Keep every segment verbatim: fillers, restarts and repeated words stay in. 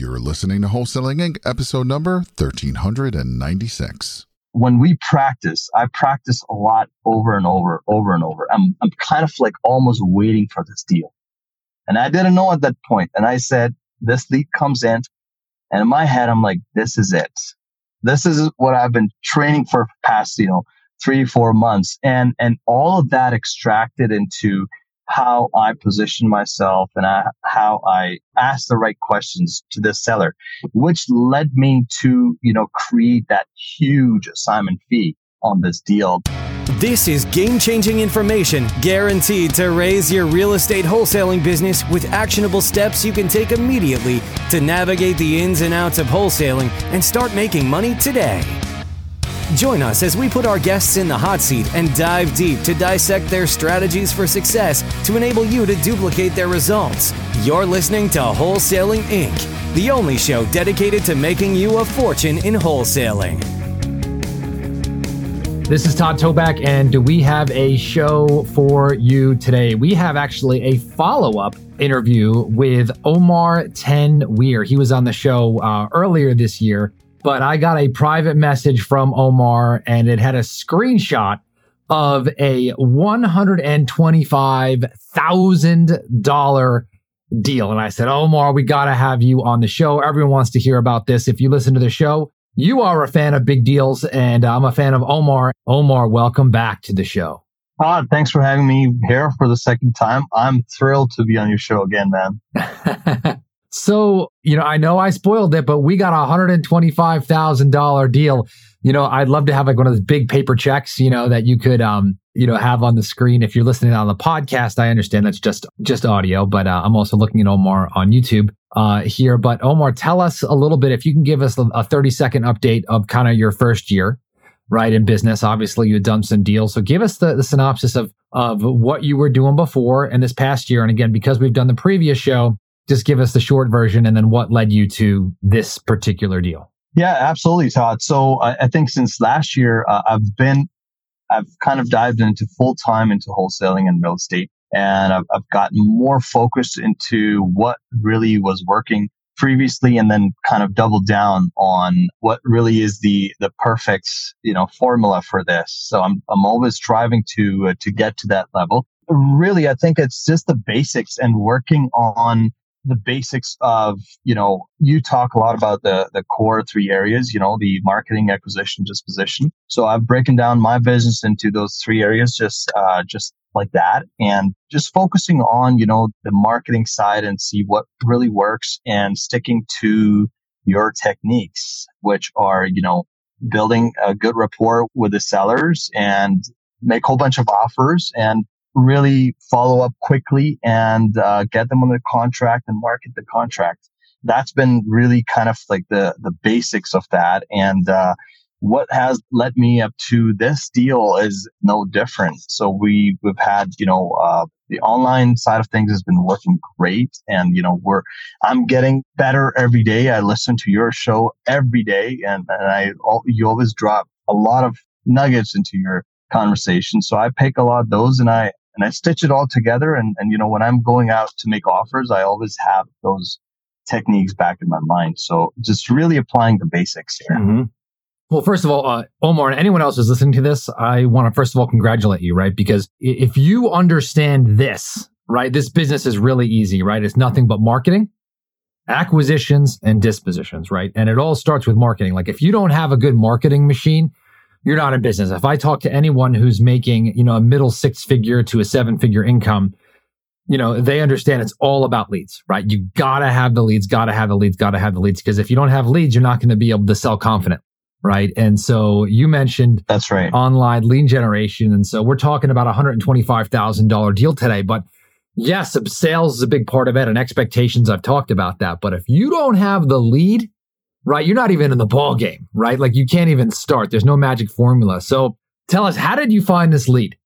You're listening to Wholesaling Incorporated, episode number one thousand three hundred ninety-six. When we practice, I practice a lot over and over, over and over. I'm, I'm kind of like almost waiting for this deal. And I didn't know at that point. And I said, this lead comes in. And in my head, I'm like, this is it. This is what I've been training for past, you know, three, four months. And, and all of that extracted into how I position myself and I, how I ask the right questions to the seller, which led me to, you know, create that huge assignment fee on this deal. This is game-changing information guaranteed to raise your real estate wholesaling business with actionable steps you can take immediately to navigate the ins and outs of wholesaling and start making money today. Join us as we put our guests in the hot seat and dive deep to dissect their strategies for success to enable you to duplicate their results. You're listening to Wholesaling Incorporated, the only show dedicated to making you a fortune in wholesaling. This is Todd Toback, and we have a show for you today. We have actually a follow-up interview with Omer Tanweer. He was on the show uh, earlier this year, but I got a private message from Omer, and it had a screenshot of a one hundred twenty-five thousand dollars deal. And I said, Omer, we got to have you on the show. Everyone wants to hear about this. If you listen to the show, you are a fan of big deals, and I'm a fan of Omer. Omer, welcome back to the show. Todd, thanks for having me here for the second time. I'm thrilled to be on your show again, man. So, you know, I know I spoiled it, but we got a one hundred twenty-five thousand dollars deal. You know, I'd love to have like one of those big paper checks, you know, that you could, um, you know, have on the screen. If you're listening on the podcast, I understand that's just, just audio, but uh, I'm also looking at Omer on YouTube uh, here. But Omer, tell us a little bit, if you can give us a thirty second update of kind of your first year, right, in business. Obviously, you've done some deals. So give us the, the synopsis of, of what you were doing before and this past year. And again, because we've done the previous show, just give us the short version and then what led you to this particular deal. Yeah, absolutely, Todd. So I, I think since last year, uh, I've been, I've kind of dived into full-time into wholesaling and real estate. And I've, I've gotten more focused into what really was working previously and then kind of doubled down on what really is the, the perfect, you know, formula for this. So I'm, I'm always striving to, uh, to get to that level. Really, I think it's just the basics and working on the basics of, you know, you talk a lot about the the core three areas, you know, the marketing, acquisition, disposition. So I've broken down my business into those three areas, just uh, just like that, and just focusing on, you know, the marketing side and see what really works and sticking to your techniques, which are, you know, building a good rapport with the sellers and make a whole bunch of offers and really follow up quickly and uh, get them on the contract and market the contract. That's been really kind of like the, the basics of that. And uh, what has led me up to this deal is no different. So we, we've had, you know, uh, the online side of things has been working great. And, you know, we're, I'm getting better every day. I listen to your show every day and, and I, you always drop a lot of nuggets into your conversation. So I pick a lot of those and I, and I stitch it all together. And, and, you know, when I'm going out to make offers, I always have those techniques back in my mind. So just really applying the basics here. Mm-hmm. Well, first of all, uh, Omer, and anyone else who's listening to this, I want to, first of all, congratulate you, right? Because if you understand this, right, this business is really easy, right? It's nothing but marketing, acquisitions, and dispositions, right? And it all starts with marketing. Like if you don't have a good marketing machine, you're not in business. If I talk to anyone who's making, you know, a middle six figure to a seven figure income, you know, they understand it's all about leads, right? You gotta have the leads, gotta have the leads, gotta have the leads. Because if you don't have leads, you're not going to be able to sell confident, right? And so you mentioned that's right, online lead generation. And so we're talking about a one hundred twenty-five thousand dollars deal today. But yes, sales is a big part of it and expectations. I've talked about that. But if you don't have the lead, right, you're not even in the ball game, right? Like you can't even start. There's no magic formula. So tell us, how did you find this lead?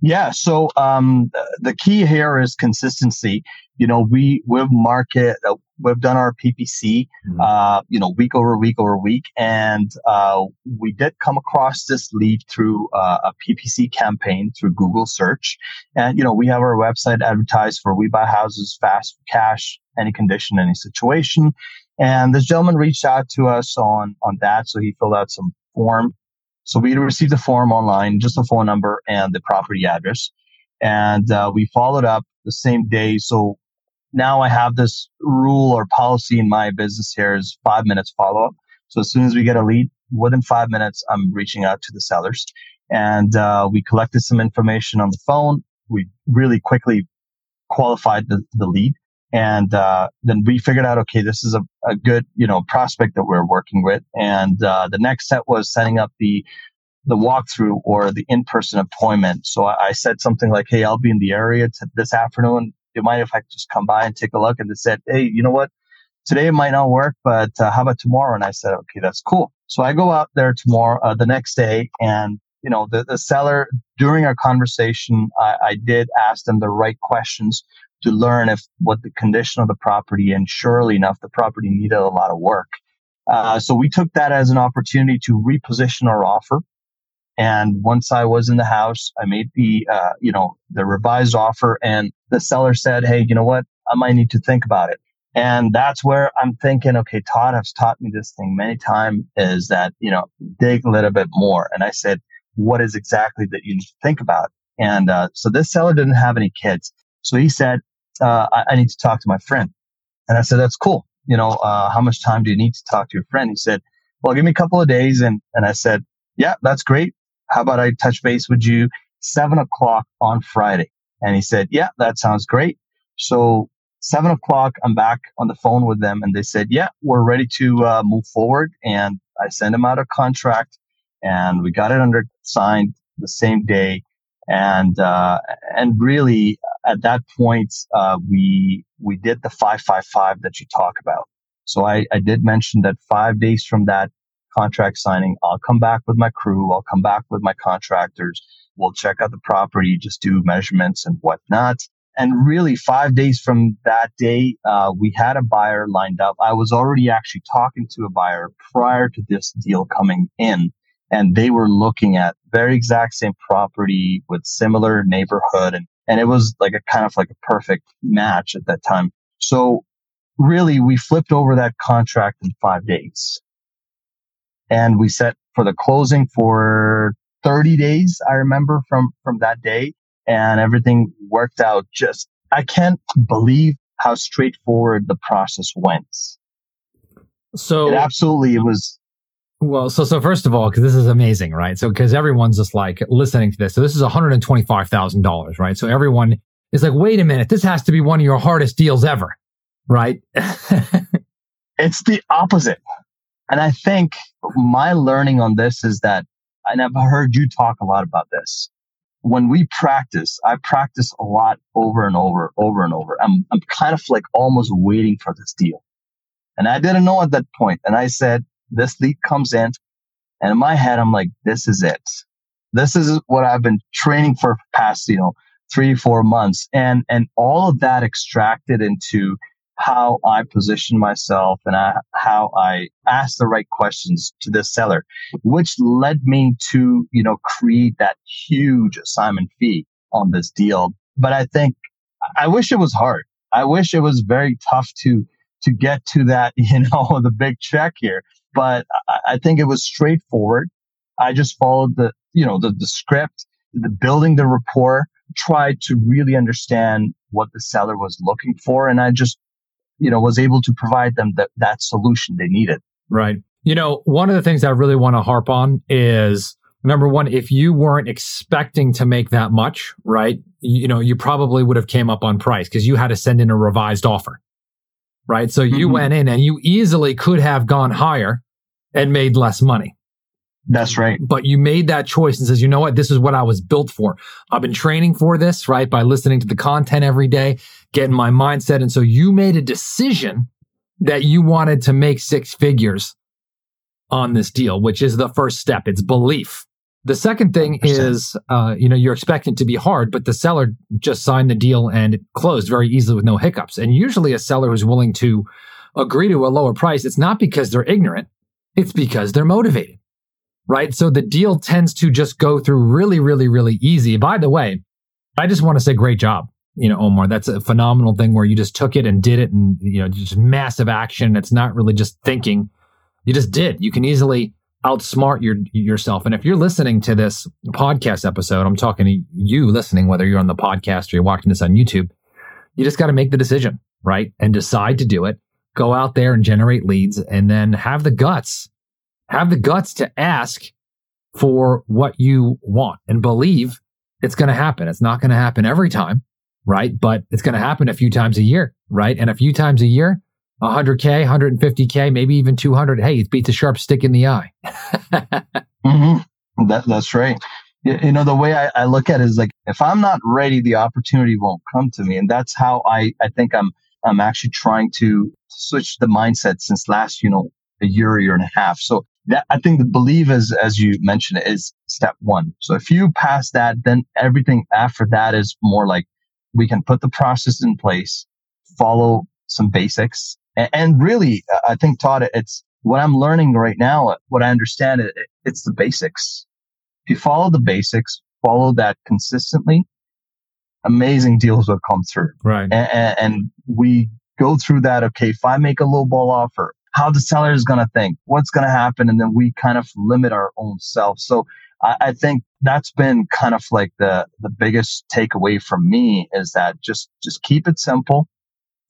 Yeah. So um, the key here is consistency. You know, we we've market, uh, we've done our P P C, mm-hmm. uh, you know, week over week over week, and uh, we did come across this lead through uh, a P P C campaign through Google search, and you know, we have our website advertised for we buy houses fast cash, any condition, any situation. And this gentleman reached out to us on, on that. So he filled out some form. So we received the form online, just the phone number and the property address. And uh, we followed up the same day. So now I have this rule or policy in my business here is five minutes follow-up. So as soon as we get a lead, within five minutes, I'm reaching out to the sellers. And uh, we collected some information on the phone. We really quickly qualified the, the lead. And uh, then we figured out, okay, this is a, a good, you know, prospect that we're working with. And uh, the next step was setting up the the walkthrough or the in-person appointment. So I, I said something like, hey, I'll be in the area t- this afternoon. Do you mind if I just come by and take a look? And they said, hey, you know what? Today it might not work, but uh, how about tomorrow? And I said, okay, that's cool. So I go out there tomorrow, uh, the next day, and you know, the, the seller, during our conversation, I, I did ask them the right questions to learn if what the condition of the property, and surely enough, the property needed a lot of work. Uh, so we took that as an opportunity to reposition our offer. And once I was in the house, I made the, uh, you know, the revised offer, and the seller said, hey, you know what? I might need to think about it. And that's where I'm thinking, okay, Todd has taught me this thing many times is that, you know, dig a little bit more. And I said, what is exactly that you need to think about? And uh, so this seller didn't have any kids. So he said, uh, I, I need to talk to my friend. And I said, that's cool. You know, uh, how much time do you need to talk to your friend? He said, well, give me a couple of days. And, and I said, yeah, that's great. How about I touch base with you seven o'clock on Friday? And he said, yeah, that sounds great. So seven o'clock, I'm back on the phone with them. And they said, yeah, we're ready to uh, move forward. And I sent them out a contract and we got it under signed the same day. And, uh, and really at that point, uh, we, we did the five, five, five that you talk about. So I, I did mention that five days from that contract signing, I'll come back with my crew. I'll come back with my contractors. We'll check out the property, just do measurements and whatnot. And really five days from that day, uh, we had a buyer lined up. I was already actually talking to a buyer prior to this deal coming in. And they were looking at very exact same property with similar neighborhood. And, and it was like a kind of like a perfect match at that time. So really we flipped over that contract in five days and we set for the closing for thirty days. I remember from, from that day and everything worked out. Just, I can't believe how straightforward the process went. So it absolutely, it was. Well, so, so first of all, cause this is amazing, right? So, cause everyone's just like listening to this. So this is one hundred twenty-five thousand dollars, right? So everyone is like, wait a minute, this has to be one of your hardest deals ever, right? It's the opposite. And I think my learning on this is that, and I've heard you talk a lot about this. When we practice, I practice a lot over and over, over and over. I'm, I'm kind of like almost waiting for this deal. And I didn't know at that point. And I said, this lead comes in, and in my head, I'm like, this is it. This is what I've been training for past, you know, three, four months. And, and all of that extracted into how I position myself and I, how I ask the right questions to this seller, which led me to, you know, create that huge assignment fee on this deal. But I think, I wish it was hard. I wish it was very tough to, to get to that, you know, the big check here. But I think it was straightforward. I just followed the, you know, the, the script, the building the rapport, tried to really understand what the seller was looking for. And I just, you know, was able to provide them that, that solution they needed. Right. You know, one of the things I really want to harp on is, number one, if you weren't expecting to make that much, right, you, you know, you probably would have came up on price because you had to send in a revised offer. Right. So you mm-hmm. went in and you easily could have gone higher and made less money. That's right. But you made that choice and says, you know what? This is what I was built for. I've been training for this, right? By listening to the content every day, getting my mindset. And so you made a decision that you wanted to make six figures on this deal, which is the first step. It's belief. The second thing one hundred percent is, uh, you know, you're expecting it to be hard, but the seller just signed the deal and it closed very easily with no hiccups. And usually a seller who's willing to agree to a lower price, it's not because they're ignorant, it's because they're motivated, right? So the deal tends to just go through really, really, really easy. By the way, I just want to say great job. you know, Omer, that's a phenomenal thing where you just took it and did it, and, you know, just massive action. It's not really just thinking. You just did. You can easily outsmart your, yourself. And if you're listening to this podcast episode, I'm talking to you listening, whether you're on the podcast or you're watching this on YouTube, you just got to make the decision, right? And decide to do it. Go out there and generate leads, and then have the guts, have the guts to ask for what you want, and believe it's going to happen. It's not going to happen every time, right? But it's going to happen a few times a year, right? And a few times a year, one hundred K, one hundred fifty K, maybe even two hundred. Hey, it beats a sharp stick in the eye. mm-hmm. that, that's right. You, you know, the way I, I look at it is like, if I'm not ready, the opportunity won't come to me. And that's how I, I think I'm I'm actually trying to switch the mindset since last, you know, a year, year and a half. So that, I think the belief is, as you mentioned, is step one. So if you pass that, then everything after that is more like we can put the process in place, follow some basics. And really, I think, Todd, it's what I'm learning right now, what I understand, it, it's the basics. If you follow the basics, follow that consistently, amazing deals will come through. Right. And, and we go through that. Okay, if I make a lowball offer, how the seller is going to think, what's going to happen. And then we kind of limit our own self. So I, I think that's been kind of like the, the biggest takeaway from me is that just, just keep it simple,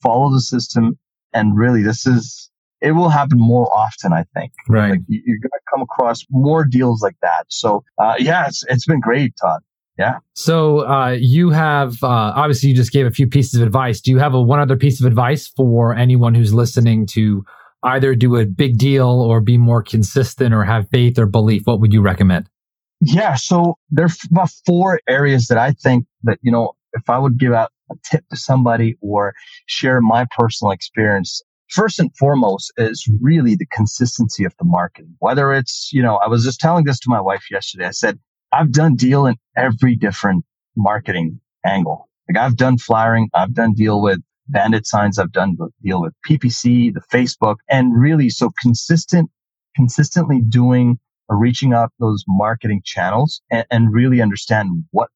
follow the system. And really, this is, it will happen more often, I think. Right. Like you, you're going to come across more deals like that. So uh, yeah, it's, it's been great, Todd. Yeah. So uh, you have, uh, obviously you just gave a few pieces of advice. Do you have a one other piece of advice for anyone who's listening to either do a big deal or be more consistent or have faith or belief? What would you recommend? Yeah. So there are about four areas that I think that, you know, if I would give out a tip to somebody or share my personal experience, first and foremost is really the consistency of the marketing. Whether it's, you know, I was just telling this to my wife yesterday. I said, I've done deal in every different marketing angle. Like I've done flyering, I've done deal with bandit signs, I've done deal with P P C, the Facebook, and really so consistent, consistently doing or reaching out those marketing channels and, and really understand what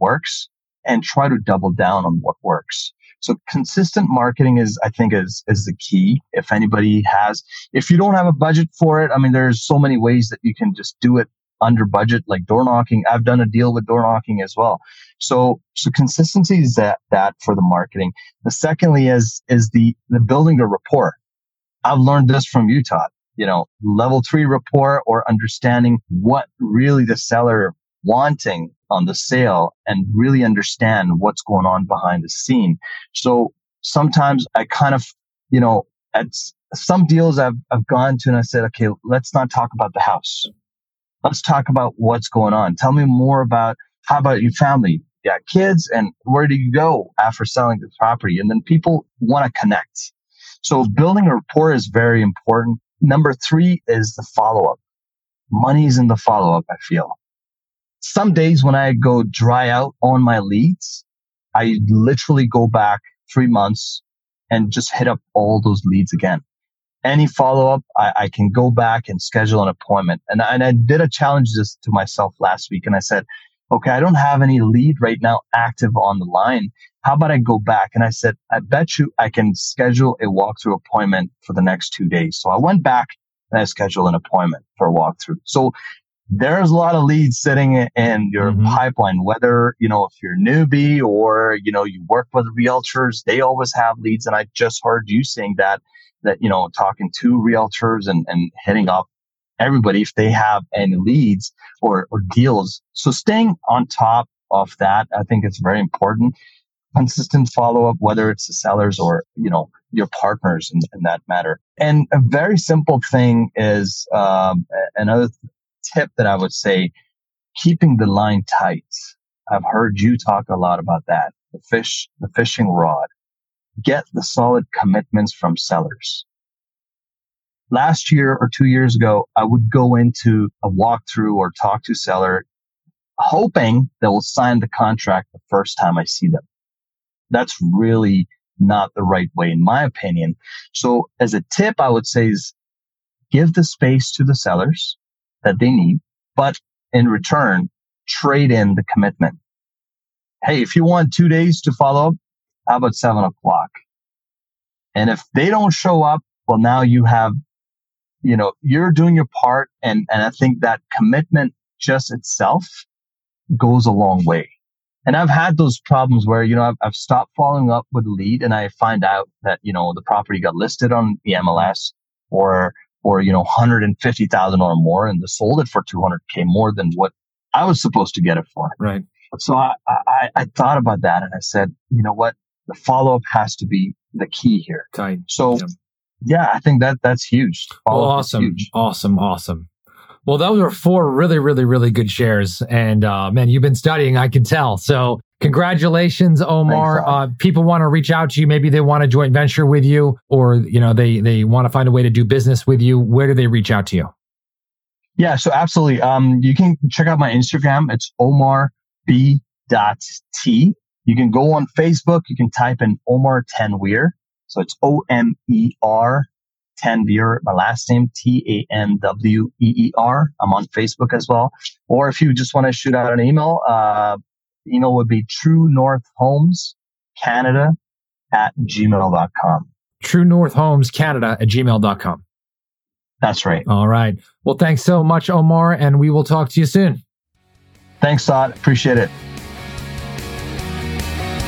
works and try to double down on what works. So consistent marketing is, I think, is is the key. If anybody has, if you don't have a budget for it, I mean, there's so many ways that you can just do it under budget, like door knocking. I've done a deal with door knocking as well. So, so consistency is that, that for the marketing. The secondly is, is the, the building a rapport. I've learned this from you, Todd, you know, level three rapport or understanding what really the seller wanting on the sale and really understand what's going on behind the scene. So sometimes I kind of, you know, at some deals I've, I've gone to and I said, okay, let's not talk about the house. Let's talk about what's going on. Tell me more about, how about your family? Yeah, kids, and where do you go after selling the property? And then people want to connect. So building a rapport is very important. Number three is the follow-up. Money's in the follow-up, I feel. Some days when I go dry out on my leads, I literally go back three months and just hit up all those leads again. Any follow-up, I, I can go back and schedule an appointment. And, and I did a challenge this to myself last week. And I said, okay, I don't have any lead right now active on the line. How about I go back? And I said, I bet you I can schedule a walkthrough appointment for the next two days. So I went back and I scheduled an appointment for a walkthrough. So there's a lot of leads sitting in your mm-hmm. pipeline, whether, you know, if you're a newbie or, you know, you work with realtors, they always have leads. And I just heard you saying that. That, you know, talking to realtors and, and hitting up everybody if they have any leads or, or deals. So staying on top of that, I think it's very important. Consistent follow-up, whether it's the sellers or, you know, your partners in, in that matter. And a very simple thing is um, another tip that I would say, keeping the line tight. I've heard you talk a lot about that. The fish, the fishing rod. Get the solid commitments from sellers. Last year or two years ago, I would go into a walkthrough or talk to seller, hoping they will sign the contract the first time I see them. That's really not the right way, in my opinion. So as a tip, I would say is give the space to the sellers that they need, but in return, trade in the commitment. hey, if you want two days to follow up, how about seven o'clock? And if they don't show up, well, now you have, you know, you're doing your part. And, and I think that commitment just itself goes a long way. And I've had those problems where, you know, I've, I've stopped following up with a lead and I find out that, you know, the property got listed on the M L S or, or, you know, one hundred fifty thousand or more, and they sold it for two hundred K more than what I was supposed to get it for. Right. So I, I, I thought about that and I said, you know what? The follow-up has to be the key here. Tight. So, yeah. yeah, I think that that's huge. Well, awesome. Huge. Awesome. Awesome. Well, those are four really, really, really good shares. And uh, man, you've been studying, I can tell. So congratulations, Omer. Uh, people want to reach out to you. Maybe they want a joint venture with you, or you know, they, they want to find a way to do business with you. Where do they reach out to you? Yeah, so absolutely. Um, you can check out my Instagram. It's omer b dot t. You can go on Facebook. You can type in Omer Tanweer. So it's O M E R Tanweer, my last name, T A N W E E R. I'm on Facebook as well. Or if you just want to shoot out an email, uh, email would be true north homes canada at gmail dot com. true north homes canada at gmail dot com. That's right. All right. Well, thanks so much, Omer, and we will talk to you soon. Thanks, Todd. Appreciate it.